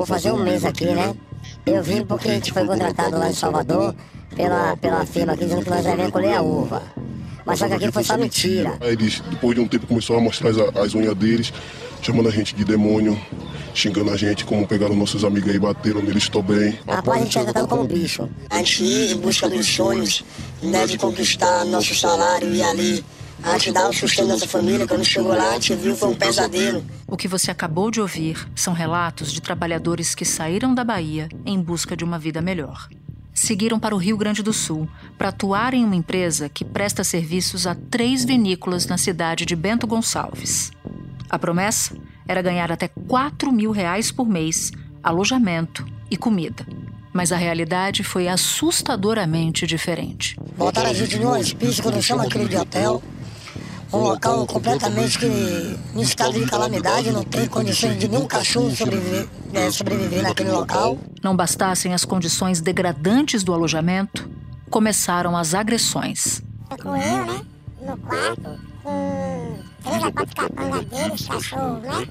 vou fazer um mês aqui, né? Eu vim porque a gente foi contratado lá em Salvador pela firma aqui, dizendo que nós já viemos colher a uva. Mas só que aquilo foi só mentira. Eles, depois de um tempo, começaram a mostrar as unhas deles, chamando a gente de demônio, xingando a gente, como pegaram nossos amigos aí, bateram neles também. Rapaz, a gente é tratado como bicho. A gente ia em busca dos sonhos, né, de conquistar nosso salário e ali ajudar o sustento da nossa família. Quando chegou lá, a gente viu, foi um pesadelo. O que você acabou de ouvir são relatos de trabalhadores que saíram da Bahia em busca de uma vida melhor. Seguiram para o Rio Grande do Sul para atuar em uma empresa que presta serviços a 3 vinícolas na cidade de Bento Gonçalves. A promessa era ganhar até R$4.000 por mês, alojamento e comida. Mas a realidade foi assustadoramente diferente. Botaram a gente num hospício, quando chama aquele de hotel, um local completamente que, no estado de calamidade, não tem condições de nenhum cachorro sobreviver naquele local. Não bastassem as condições degradantes do alojamento, começaram as agressões. Com eu, né, no quarto, com 3 a 4 capangas deles, cachorro, né?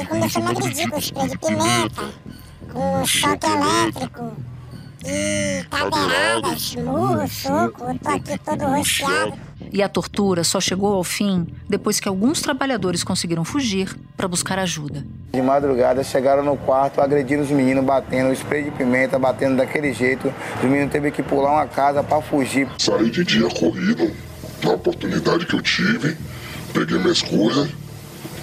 E começou a me agredir com spray de pimenta, com choque elétrico, e cadeiradas, murro, soco, eu tô aqui todo roxeado. E a tortura só chegou ao fim depois que alguns trabalhadores conseguiram fugir para buscar ajuda. De madrugada chegaram no quarto, agrediram os meninos, batendo spray de pimenta, batendo daquele jeito. Os meninos teve que pular uma casa para fugir. Saí de dia corrido, na oportunidade que eu tive, peguei minhas coisas,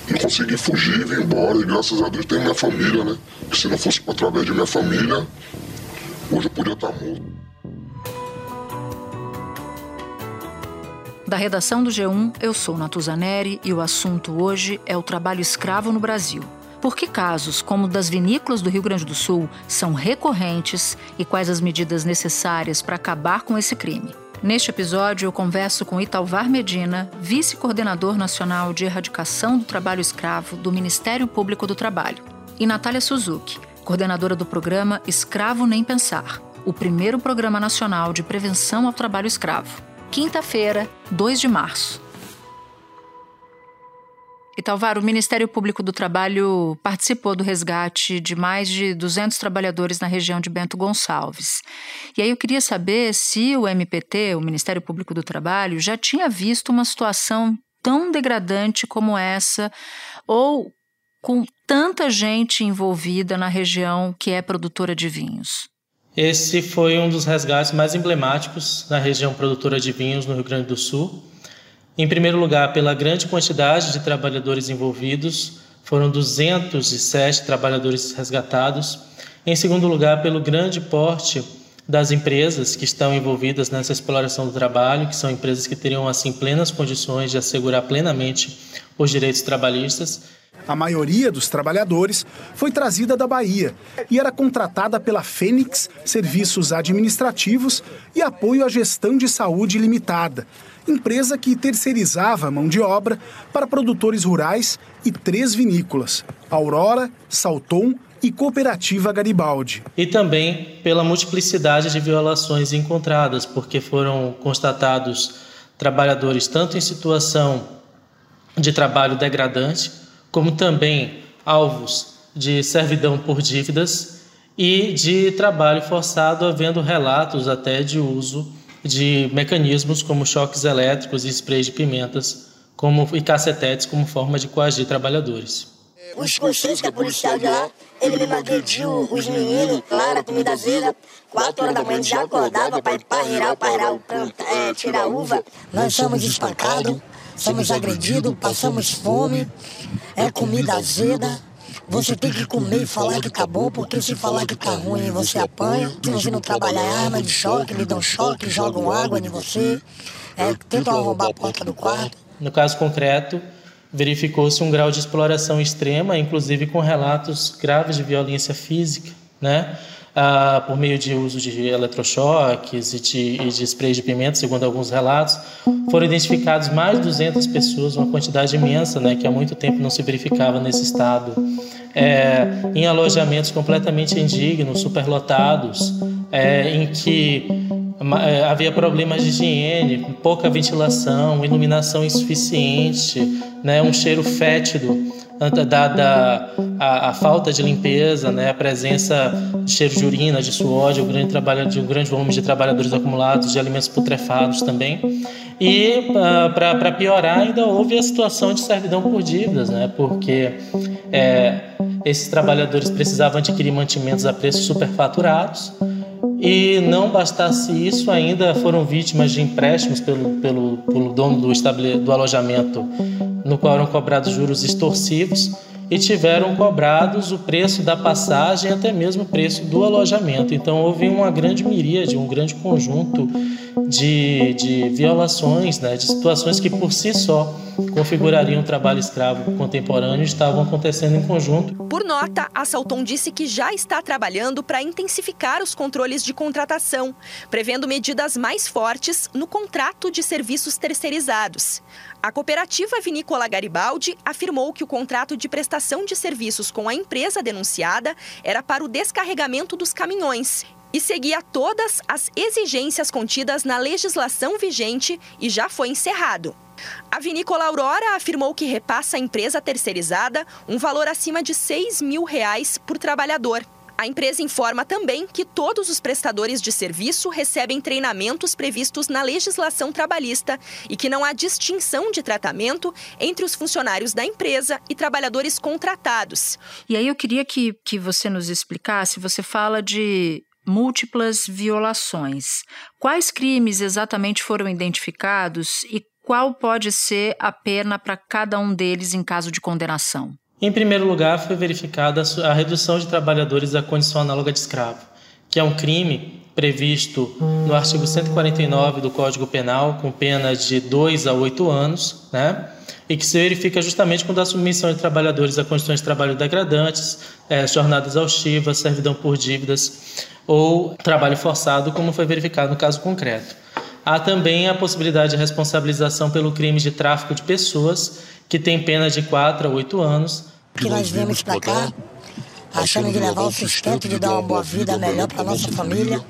não consegui fugir, vim embora. E graças a Deus tem minha família, né? Que se não fosse através de minha família, hoje eu podia estar morto. Da redação do G1, eu sou Natuza Neri e o assunto hoje é o trabalho escravo no Brasil. Por que casos como o das vinícolas do Rio Grande do Sul são recorrentes e quais as medidas necessárias para acabar com esse crime? Neste episódio, eu converso com Italvar Medina, vice-coordenador nacional de erradicação do trabalho escravo do Ministério Público do Trabalho, e Natália Suzuki, coordenadora do programa Escravo Nem Pensar, o primeiro programa nacional de prevenção ao trabalho escravo. Quinta-feira, 2 de março. Italvar, o Ministério Público do Trabalho participou do resgate de mais de 200 trabalhadores na região de Bento Gonçalves. E aí eu queria saber se o MPT, o Ministério Público do Trabalho, já tinha visto uma situação tão degradante como essa, ou com tanta gente envolvida na região que é produtora de vinhos. Esse foi um dos resgates mais emblemáticos na região produtora de vinhos no Rio Grande do Sul. Em primeiro lugar, pela grande quantidade de trabalhadores envolvidos, foram 207 trabalhadores resgatados. Em segundo lugar, pelo grande porte das empresas que estão envolvidas nessa exploração do trabalho, que são empresas que teriam assim plenas condições de assegurar plenamente os direitos trabalhistas. A maioria dos trabalhadores foi trazida da Bahia e era contratada pela Fênix Serviços Administrativos e Apoio à Gestão de Saúde Limitada, empresa que terceirizava a mão de obra para produtores rurais e 3 vinícolas, Aurora, Salton e Cooperativa Garibaldi. E também pela multiplicidade de violações encontradas, porque foram constatados trabalhadores tanto em situação de trabalho degradante, como também alvos de servidão por dívidas e de trabalho forçado, havendo relatos até de uso de mecanismos como choques elétricos e sprays de pimentas e cacetetes como forma de coagir trabalhadores. Os conceitos que a policial de lá, ele me agrediu os meninos lá na comidazeira, 4 horas da manhã já acordava para ir para tirar uva. Nós somos espancados. Somos agredidos, passamos fome, é comida azeda. Você tem que comer e falar que tá bom, porque se falar que tá ruim, você apanha. Se você não trabalhar, arma de choque, lhe dão choque, jogam água em você, tentam arrombar a porta do quarto. No caso concreto, verificou-se um grau de exploração extrema, inclusive com relatos graves de violência física, né? Por meio de uso de eletrochoques e de sprays de pimenta, segundo alguns relatos, foram identificados mais de 200 pessoas, uma quantidade imensa, né, que há muito tempo não se verificava nesse estado, em alojamentos completamente indignos, superlotados, em que havia problemas de higiene, pouca ventilação, iluminação insuficiente, né, um cheiro fétido, dada a falta de limpeza, né, a presença de cheiro de urina, de suor, de um grande volume de trabalhadores acumulados, de alimentos putrefados também. E para piorar, ainda houve a situação de servidão por dívidas, né, porque esses trabalhadores precisavam adquirir mantimentos a preços superfaturados. E não bastasse isso, ainda foram vítimas de empréstimos pelo dono do alojamento, no qual eram cobrados juros extorsivos e tiveram cobrados o preço da passagem, até mesmo o preço do alojamento. Então houve uma grande miríade, um grande conjunto de violações, né, de situações que por si só configurariam o trabalho escravo contemporâneo e estavam acontecendo em conjunto. Por nota, a Salton disse que já está trabalhando para intensificar os controles de contratação, prevendo medidas mais fortes no contrato de serviços terceirizados. A cooperativa vinícola Garibaldi afirmou que o contrato de prestação de serviços com a empresa denunciada era para o descarregamento dos caminhões e seguia todas as exigências contidas na legislação vigente e já foi encerrado. A vinícola Aurora afirmou que repassa à empresa terceirizada um valor acima de R$6.000 por trabalhador. A empresa informa também que todos os prestadores de serviço recebem treinamentos previstos na legislação trabalhista e que não há distinção de tratamento entre os funcionários da empresa e trabalhadores contratados. E aí eu queria que você nos explicasse, você fala de múltiplas violações. Quais crimes exatamente foram identificados e qual pode ser a pena para cada um deles em caso de condenação? Em primeiro lugar, foi verificada a redução de trabalhadores à condição análoga de escravo, que é um crime previsto no artigo 149 do Código Penal, com pena de 2 a 8 anos, né? E que se verifica justamente quando a submissão de trabalhadores a condições de trabalho degradantes, jornadas exaustivas, servidão por dívidas ou trabalho forçado, como foi verificado no caso concreto. Há também a possibilidade de responsabilização pelo crime de tráfico de pessoas, que tem pena de 4 a 8 anos. Que nós viemos para cá, achando de levar o sustento, de dar uma boa vida melhor para nossa família.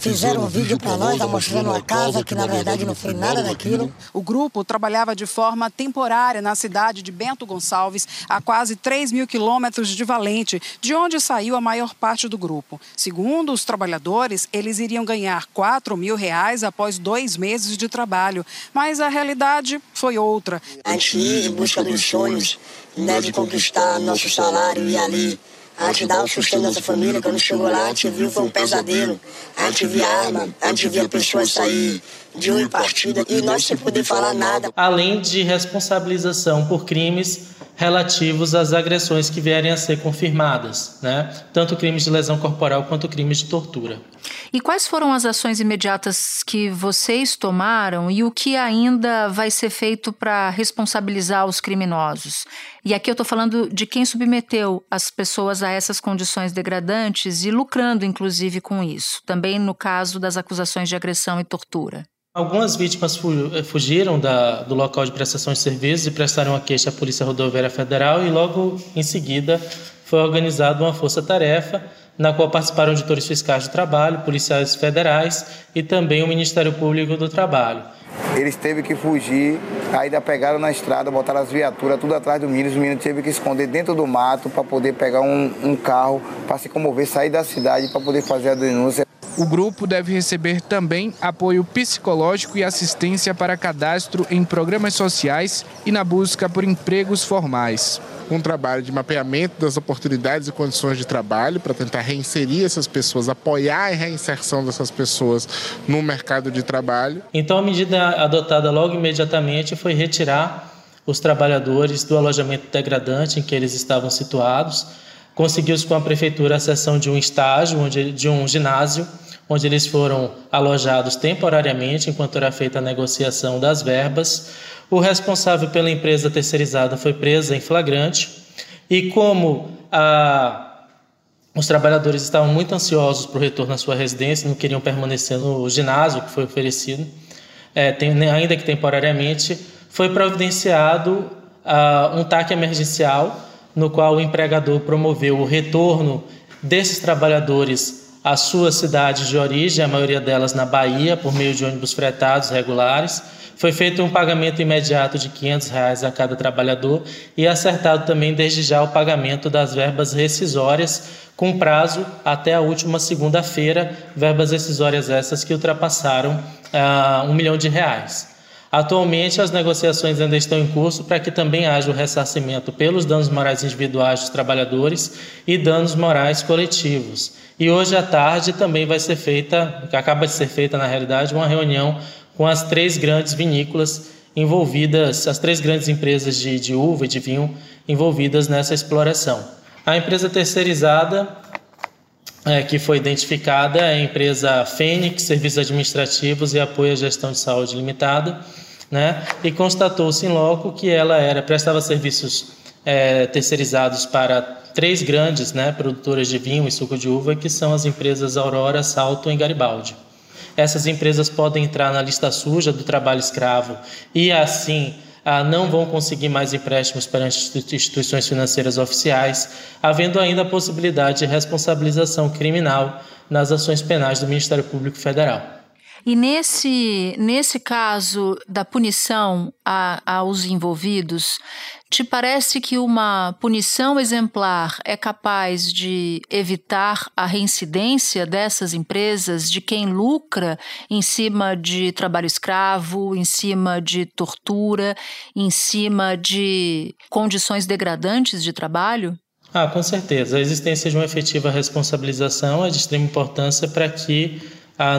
Fizeram um vídeo para nós, mostrando uma casa que, na verdade, não foi nada daquilo. O grupo trabalhava de forma temporária na cidade de Bento Gonçalves, a quase 3.000 quilômetros de Valente, de onde saiu a maior parte do grupo. Segundo os trabalhadores, eles iriam ganhar R$4.000 após 2 meses de trabalho. Mas a realidade foi outra. A gente ia em busca dos sonhos, né, de conquistar nosso salário e ali a gente dá o sustento da nossa família. Quando chegou lá, a gente viu, foi um pesadelo. A gente via arma, a gente via pessoas sair de uma partida e nós sem poder falar nada. Além de responsabilização por crimes relativos às agressões que vierem a ser confirmadas, né? Tanto crimes de lesão corporal quanto crimes de tortura. E quais foram as ações imediatas que vocês tomaram e o que ainda vai ser feito para responsabilizar os criminosos? E aqui eu estou falando de quem submeteu as pessoas a essas condições degradantes e lucrando, inclusive, com isso. Também no caso das acusações de agressão e tortura. Algumas vítimas fugiram do local de prestação de serviços e prestaram a queixa à Polícia Rodoviária Federal e logo em seguida foi organizada uma força-tarefa na qual participaram auditores fiscais do trabalho, policiais federais e também o Ministério Público do Trabalho. Eles teve que fugir, ainda pegaram na estrada, botaram as viaturas tudo atrás do menino, os meninos teve que esconder dentro do mato para poder pegar um carro, para se comover, sair da cidade para poder fazer a denúncia. O grupo deve receber também apoio psicológico e assistência para cadastro em programas sociais e na busca por empregos formais. Um trabalho de mapeamento das oportunidades e condições de trabalho para tentar reinserir essas pessoas, apoiar a reinserção dessas pessoas no mercado de trabalho. Então a medida adotada logo imediatamente foi retirar os trabalhadores do alojamento degradante em que eles estavam situados. Conseguiu-se com a prefeitura a cessão de um estágio, de um ginásio, onde eles foram alojados temporariamente enquanto era feita a negociação das verbas. O responsável pela empresa terceirizada foi preso em flagrante e como os trabalhadores estavam muito ansiosos para o retorno à sua residência, não queriam permanecer no ginásio que foi oferecido, ainda que temporariamente, foi providenciado um TAC emergencial no qual o empregador promoveu o retorno desses trabalhadores à sua cidade de origem, a maioria delas na Bahia, por meio de ônibus fretados regulares. Foi feito um pagamento imediato de R$ 500 a cada trabalhador e acertado também desde já o pagamento das verbas rescisórias, com prazo até a última segunda-feira, verbas rescisórias essas que ultrapassaram R$ 1 milhão. Atualmente, as negociações ainda estão em curso para que também haja o ressarcimento pelos danos morais individuais dos trabalhadores e danos morais coletivos. E hoje à tarde também vai ser feita, acaba de ser feita na realidade, uma reunião com as três grandes vinícolas envolvidas, as três grandes empresas de uva e de vinho envolvidas nessa exploração. A empresa terceirizada que foi identificada é a empresa Fênix Serviços Administrativos e Apoio à Gestão de Saúde Limitada, né? E constatou-se em loco que ela prestava serviços terceirizados para três grandes, né, produtoras de vinho e suco de uva, que são as empresas Aurora, Salton e Garibaldi. Essas empresas podem entrar na lista suja do trabalho escravo e assim não vão conseguir mais empréstimos perante instituições financeiras oficiais, havendo ainda a possibilidade de responsabilização criminal nas ações penais do Ministério Público Federal. E nesse caso da punição aos envolvidos, te parece que uma punição exemplar é capaz de evitar a reincidência dessas empresas, de quem lucra em cima de trabalho escravo, em cima de tortura, em cima de condições degradantes de trabalho? Com certeza. A existência de uma efetiva responsabilização é de extrema importância para que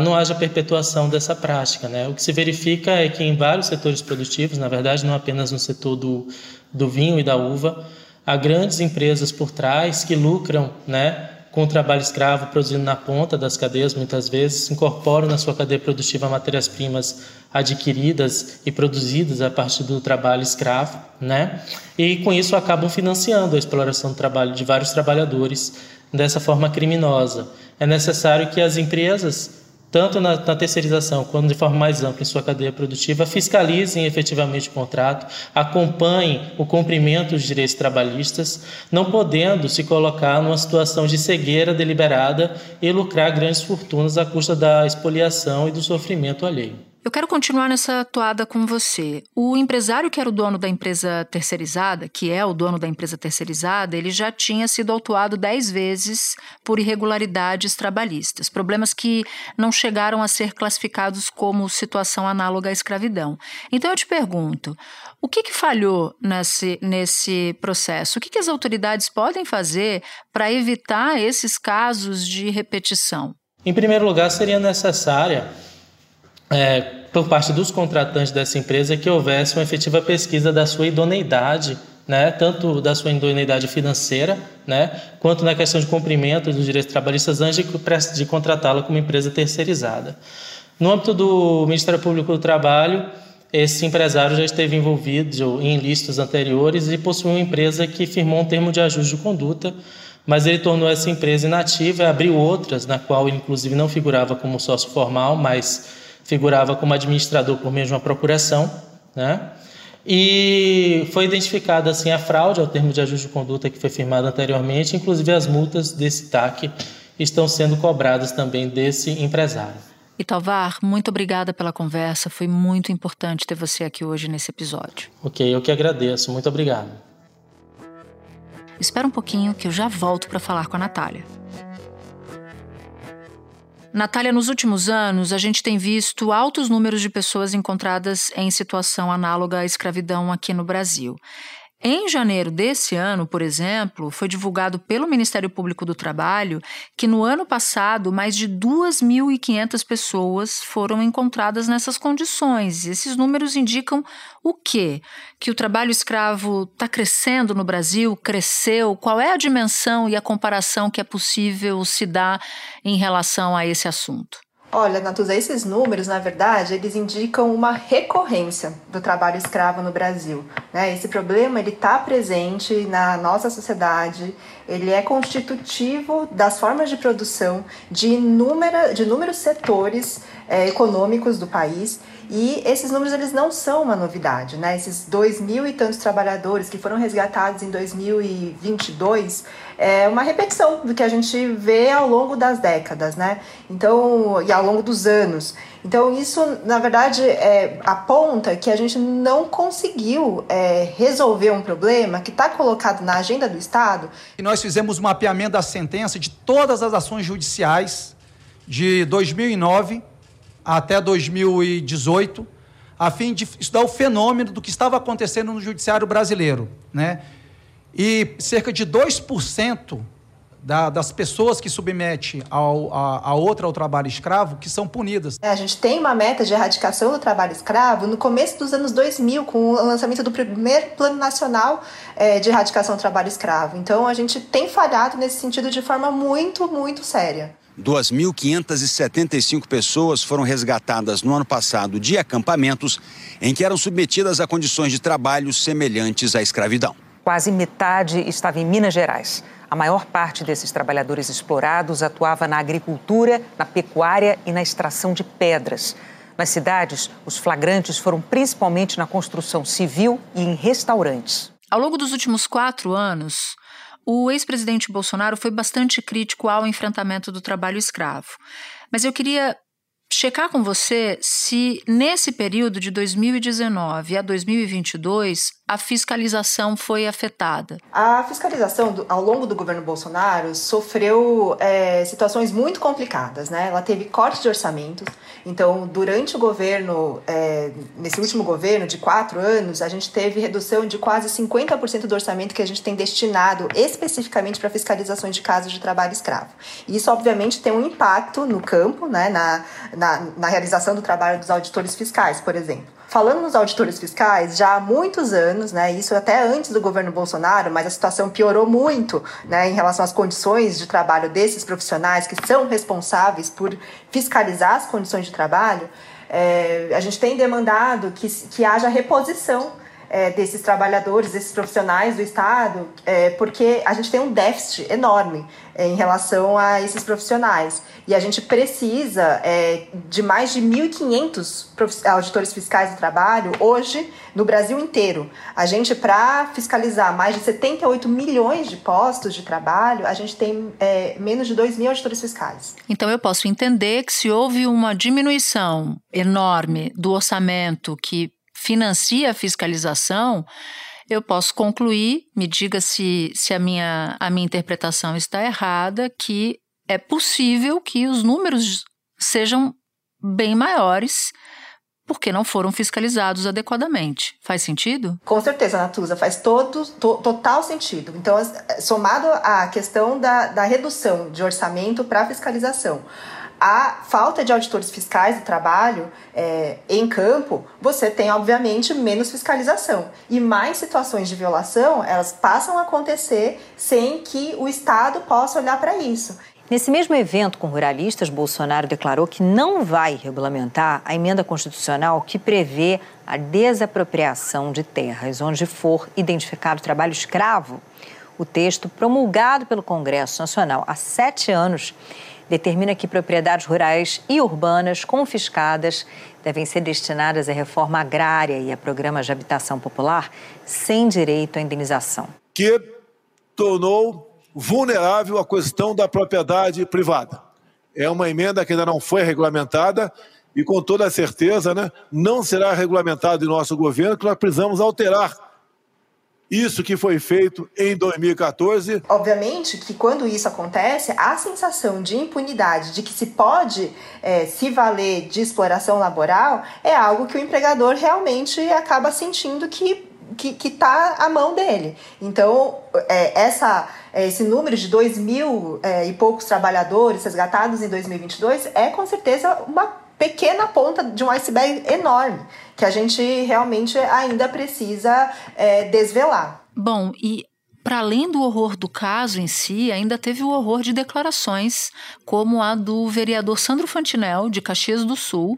não haja perpetuação dessa prática, né? O que se verifica é que em vários setores produtivos, na verdade não apenas no setor do vinho e da uva, há grandes empresas por trás que lucram, né, com o trabalho escravo produzido na ponta das cadeias, muitas vezes incorporam na sua cadeia produtiva matérias-primas adquiridas e produzidas a partir do trabalho escravo, né? E com isso acabam financiando a exploração do trabalho de vários trabalhadores dessa forma criminosa. É necessário que as empresas, tanto na terceirização quanto de forma mais ampla em sua cadeia produtiva, fiscalizem efetivamente o contrato, acompanhem o cumprimento dos direitos trabalhistas, não podendo se colocar numa situação de cegueira deliberada e lucrar grandes fortunas à custa da expoliação e do sofrimento alheio. Eu quero continuar nessa toada com você. O empresário que era o dono da empresa terceirizada, que é o dono da empresa terceirizada, ele já tinha sido autuado 10 vezes por irregularidades trabalhistas, problemas que não chegaram a ser classificados como situação análoga à escravidão. Então eu te pergunto, o que falhou nesse processo? O que as autoridades podem fazer para evitar esses casos de repetição? Em primeiro lugar, seria necessária, por parte dos contratantes dessa empresa, que houvesse uma efetiva pesquisa da sua idoneidade, né, tanto da sua idoneidade financeira, né, quanto na questão de cumprimento dos direitos trabalhistas antes de contratá-la como empresa terceirizada. No âmbito do Ministério Público do Trabalho, esse empresário já esteve envolvido em ilícitos anteriores e possui uma empresa que firmou um termo de ajuste de conduta, mas ele tornou essa empresa inativa e abriu outras, na qual ele inclusive não figurava como sócio formal, mas figurava como administrador por meio de uma procuração, né? E foi identificada assim a fraude ao termo de ajuste de conduta que foi firmado anteriormente, inclusive as multas desse TAC estão sendo cobradas também desse empresário. Italvar, muito obrigada pela conversa, foi muito importante ter você aqui hoje nesse episódio. Ok, eu que agradeço, muito obrigado. Espera um pouquinho que eu já volto para falar com a Natália. Natália, nos últimos anos, a gente tem visto altos números de pessoas encontradas em situação análoga à escravidão aqui no Brasil. Em janeiro desse ano, por exemplo, foi divulgado pelo Ministério Público do Trabalho que no ano passado mais de 2.500 pessoas foram encontradas nessas condições. Esses números indicam o quê? Que o trabalho escravo está crescendo no Brasil? Cresceu? Qual é a dimensão e a comparação que é possível se dar em relação a esse assunto? Olha, Natuza, esses números, na verdade, eles indicam uma recorrência do trabalho escravo no Brasil, né? Esse problema, ele está presente na nossa sociedade, ele é constitutivo das formas de produção de inúmeros setores econômicos do país E esses números, eles não são uma novidade, né? Esses 2.000 e tantos trabalhadores que foram resgatados em 2022 é uma repetição do que a gente vê ao longo das décadas, né? Então, e ao longo dos anos. Então, isso, na verdade, aponta que a gente não conseguiu resolver um problema que está colocado na agenda do Estado. E nós fizemos um mapeamento da sentença de todas as ações judiciais de 2009 até 2018, a fim de estudar o fenômeno do que estava acontecendo no judiciário brasileiro, né? E cerca de 2% das pessoas que submetem ao trabalho escravo, que são punidas. A gente tem uma meta de erradicação do trabalho escravo no começo dos anos 2000, com o lançamento do primeiro Plano Nacional de Erradicação do Trabalho Escravo. Então, a gente tem falhado nesse sentido de forma muito, muito séria. 2.575 pessoas foram resgatadas no ano passado de acampamentos em que eram submetidas a condições de trabalho semelhantes à escravidão. Quase metade estava em Minas Gerais. A maior parte desses trabalhadores explorados atuava na agricultura, na pecuária e na extração de pedras. Nas cidades, os flagrantes foram principalmente na construção civil e em restaurantes. Ao longo dos últimos 4 anos, o ex-presidente Bolsonaro foi bastante crítico ao enfrentamento do trabalho escravo. Mas eu queria checar com você se, nesse período de 2019 a 2022, a fiscalização foi afetada. A fiscalização, ao longo do governo Bolsonaro, sofreu situações muito complicadas, né? Ela teve corte de orçamentos. Então, durante o governo, nesse último governo de 4 anos, a gente teve redução de quase 50% do orçamento que a gente tem destinado especificamente para fiscalizações de casos de trabalho escravo. Isso, obviamente, tem um impacto no campo, né? Na realização do trabalho dos auditores fiscais, por exemplo. Falando nos auditores fiscais, já há muitos anos, né, isso até antes do governo Bolsonaro, mas a situação piorou muito, né, em relação às condições de trabalho desses profissionais que são responsáveis por fiscalizar as condições de trabalho, a gente tem demandado que haja reposição desses trabalhadores, desses profissionais do Estado, porque a gente tem um déficit enorme em relação a esses profissionais. E a gente precisa de mais de 1.500 auditores fiscais do trabalho hoje no Brasil inteiro. A gente, para fiscalizar mais de 78 milhões de postos de trabalho, a gente tem menos de 2.000 auditores fiscais. Então eu posso entender que se houve uma diminuição enorme do orçamento que financia a fiscalização, eu posso concluir, me diga se a minha interpretação está errada, que é possível que os números sejam bem maiores porque não foram fiscalizados adequadamente. Faz sentido? Com certeza, Natuza, faz total sentido. Então, somado à questão da redução de orçamento para fiscalização, a falta de auditores fiscais do trabalho em campo, você tem, obviamente, menos fiscalização. E mais situações de violação, elas passam a acontecer sem que o Estado possa olhar para isso. Nesse mesmo evento com ruralistas, Bolsonaro declarou que não vai regulamentar a emenda constitucional que prevê a desapropriação de terras onde for identificado trabalho escravo. O texto, promulgado pelo Congresso Nacional há 7 anos, determina que propriedades rurais e urbanas confiscadas devem ser destinadas à reforma agrária e a programas de habitação popular sem direito à indenização. Que tornou vulnerável a questão da propriedade privada. É uma emenda que ainda não foi regulamentada e, com toda a certeza, né, não será regulamentada em nosso governo, que nós precisamos alterar isso que foi feito em 2014. Obviamente que quando isso acontece, há a sensação de impunidade, de que se pode se valer de exploração laboral, é algo que o empregador realmente acaba sentindo que tá à mão dele. Então, esse número de 2.000 e poucos trabalhadores resgatados em 2022 é, com certeza, uma pequena ponta de um iceberg enorme, que a gente realmente ainda precisa desvelar. Bom, e para além do horror do caso em si, ainda teve o horror de declarações, como a do vereador Sandro Fantinel, de Caxias do Sul,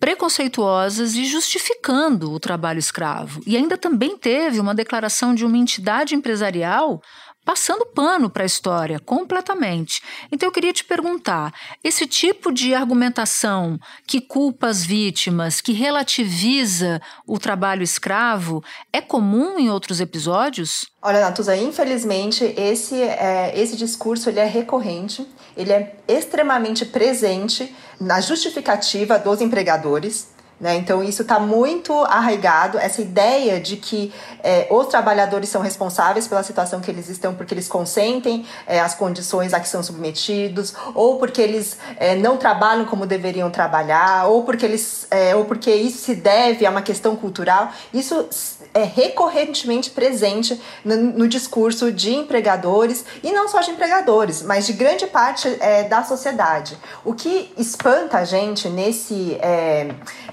preconceituosas e justificando o trabalho escravo. E ainda também teve uma declaração de uma entidade empresarial passando pano para a história completamente. Então eu queria te perguntar, esse tipo de argumentação que culpa as vítimas, que relativiza o trabalho escravo, é comum em outros episódios? Olha, Natuza, infelizmente esse discurso ele é recorrente, ele é extremamente presente na justificativa dos empregadores. Né? Então isso está muito arraigado, essa ideia de que os trabalhadores são responsáveis pela situação que eles estão porque eles consentem as condições a que são submetidos, ou porque eles não trabalham como deveriam trabalhar, ou porque isso se deve a uma questão cultural. Isso é recorrentemente presente no discurso de empregadores, e não só de empregadores, mas de grande parte da sociedade. O que espanta a gente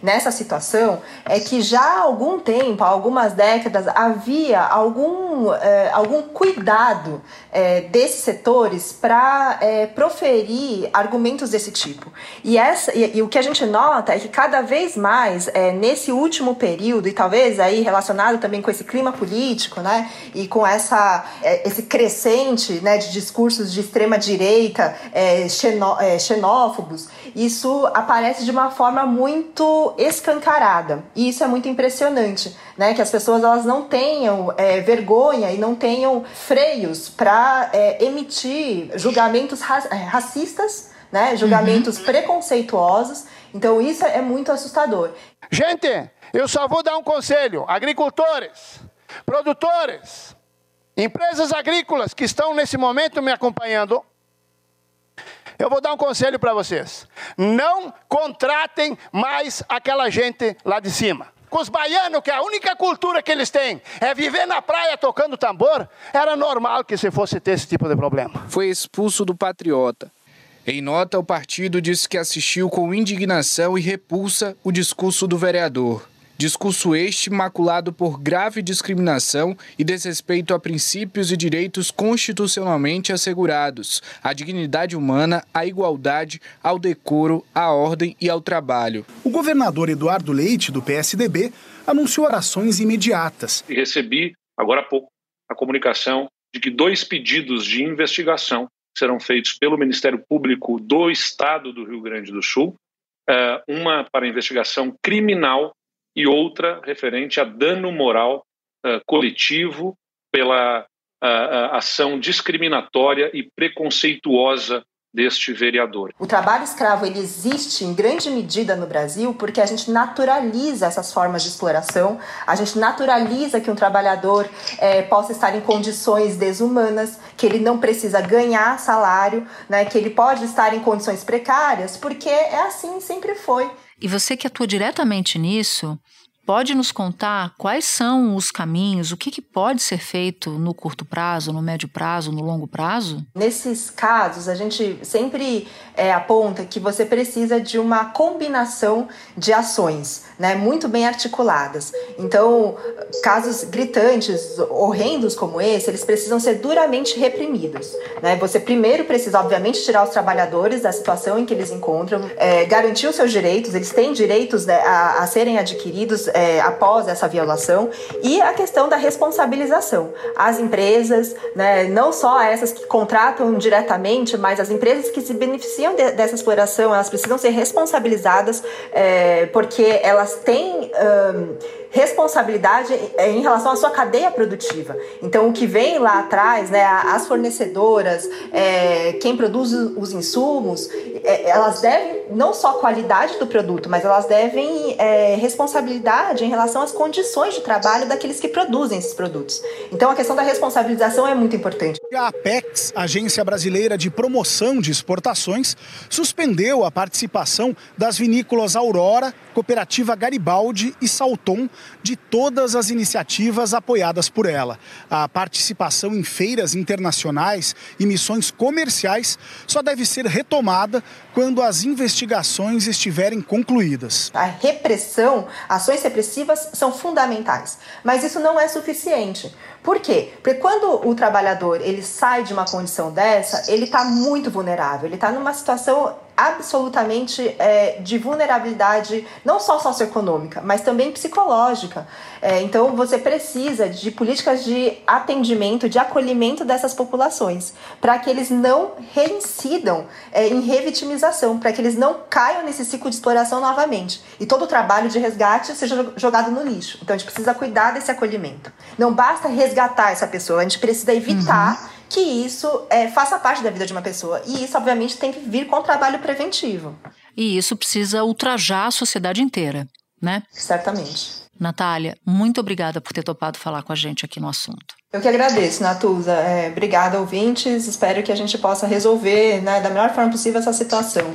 nessa situação é que já há algum tempo, há algumas décadas, havia algum cuidado desses setores para proferir argumentos desse tipo. E o que a gente nota é que cada vez mais, nesse último período, e talvez aí relacionado também com esse clima político, né, e com esse crescente, né, de discursos de extrema-direita, xenófobos, isso aparece de uma forma muito escancarada. E isso é muito impressionante, né? Que as pessoas elas não tenham vergonha e não tenham freios para emitir julgamentos racistas, né? Julgamentos preconceituosos. Então isso é muito assustador. Gente, eu só vou dar um conselho. Agricultores, produtores, empresas agrícolas que estão nesse momento me acompanhando, eu vou dar um conselho para vocês. Não contratem mais aquela gente lá de cima. Com os baianos, que a única cultura que eles têm é viver na praia tocando tambor, era normal que se fosse ter esse tipo de problema. Foi expulso do Patriota. Em nota, o partido disse que assistiu com indignação e repulsa o discurso do vereador. Discurso este maculado por grave discriminação e desrespeito a princípios e direitos constitucionalmente assegurados, à dignidade humana, à igualdade, ao decoro, à ordem e ao trabalho. O governador Eduardo Leite, do PSDB, anunciou ações imediatas. Recebi, agora há pouco, a comunicação de que 2 pedidos de investigação serão feitos pelo Ministério Público do Estado do Rio Grande do Sul, uma para investigação criminal e outra referente a dano moral coletivo pela ação discriminatória e preconceituosa deste vereador. O trabalho escravo ele existe em grande medida no Brasil porque a gente naturaliza essas formas de exploração, a gente naturaliza que um trabalhador possa estar em condições desumanas, que ele não precisa ganhar salário, né, que ele pode estar em condições precárias, porque é assim, sempre foi. E você que atua diretamente nisso, pode nos contar quais são os caminhos, o que pode ser feito no curto prazo, no médio prazo, no longo prazo? Nesses casos, a gente sempre aponta que você precisa de uma combinação de ações, né, muito bem articuladas. Então, casos gritantes, horrendos como esse, eles precisam ser duramente reprimidos, né? Você primeiro precisa, obviamente, tirar os trabalhadores da situação em que eles encontram, garantir os seus direitos, eles têm direitos, né, a serem adquiridos após essa violação, e a questão da responsabilização. As empresas, né, não só essas que contratam diretamente, mas as empresas que se beneficiam dessa exploração, elas precisam ser responsabilizadas, porque elas têm responsabilidade em relação à sua cadeia produtiva. Então, o que vem lá atrás, né, as fornecedoras, quem produz os insumos, elas devem não só a qualidade do produto, mas elas devem responsabilidade em relação às condições de trabalho daqueles que produzem esses produtos. Então, a questão da responsabilização é muito importante. A Apex, Agência Brasileira de Promoção de Exportações, suspendeu a participação das vinícolas Aurora, Cooperativa Garibaldi e Salton de todas as iniciativas apoiadas por ela. A participação em feiras internacionais e missões comerciais só deve ser retomada quando as investigações estiverem concluídas. A repressão, ações repressivas são fundamentais, mas isso não é suficiente. Por quê? Porque quando o trabalhador ele sai de uma condição dessa, ele está muito vulnerável, ele está numa situação absolutamente de vulnerabilidade, não só socioeconômica, mas também psicológica. Então, você precisa de políticas de atendimento, de acolhimento dessas populações, para que eles não reincidam em revitimização, para que eles não caiam nesse ciclo de exploração novamente. E todo o trabalho de resgate seja jogado no lixo. Então, a gente precisa cuidar desse acolhimento. Não basta resgatar essa pessoa, a gente precisa evitar... Uhum. que isso faça parte da vida de uma pessoa. E isso, obviamente, tem que vir com o trabalho preventivo. E isso precisa ultrajar a sociedade inteira, né? Certamente. Natália, muito obrigada por ter topado falar com a gente aqui no assunto. Eu que agradeço, Natuza. Obrigada, ouvintes. Espero que a gente possa resolver, né, da melhor forma possível essa situação.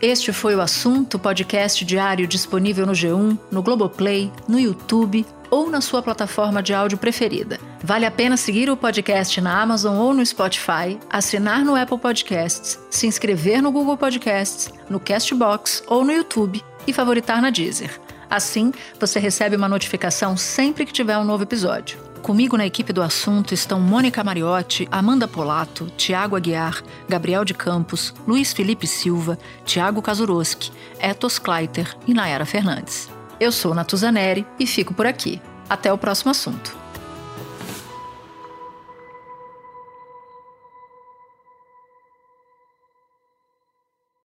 Este foi o Assunto, podcast diário disponível no G1, no Globoplay, no YouTube ou na sua plataforma de áudio preferida. Vale a pena seguir o podcast na Amazon ou no Spotify, assinar no Apple Podcasts, se inscrever no Google Podcasts, no Castbox ou no YouTube e favoritar na Deezer. Assim, você recebe uma notificação sempre que tiver um novo episódio. Comigo na equipe do Assunto estão Mônica Mariotti, Amanda Polato, Tiago Aguiar, Gabriel de Campos, Luiz Felipe Silva, Tiago Kazuroski, Etos Kleiter e Nayara Fernandes. Eu sou Natuza Neri e fico por aqui. Até o próximo assunto.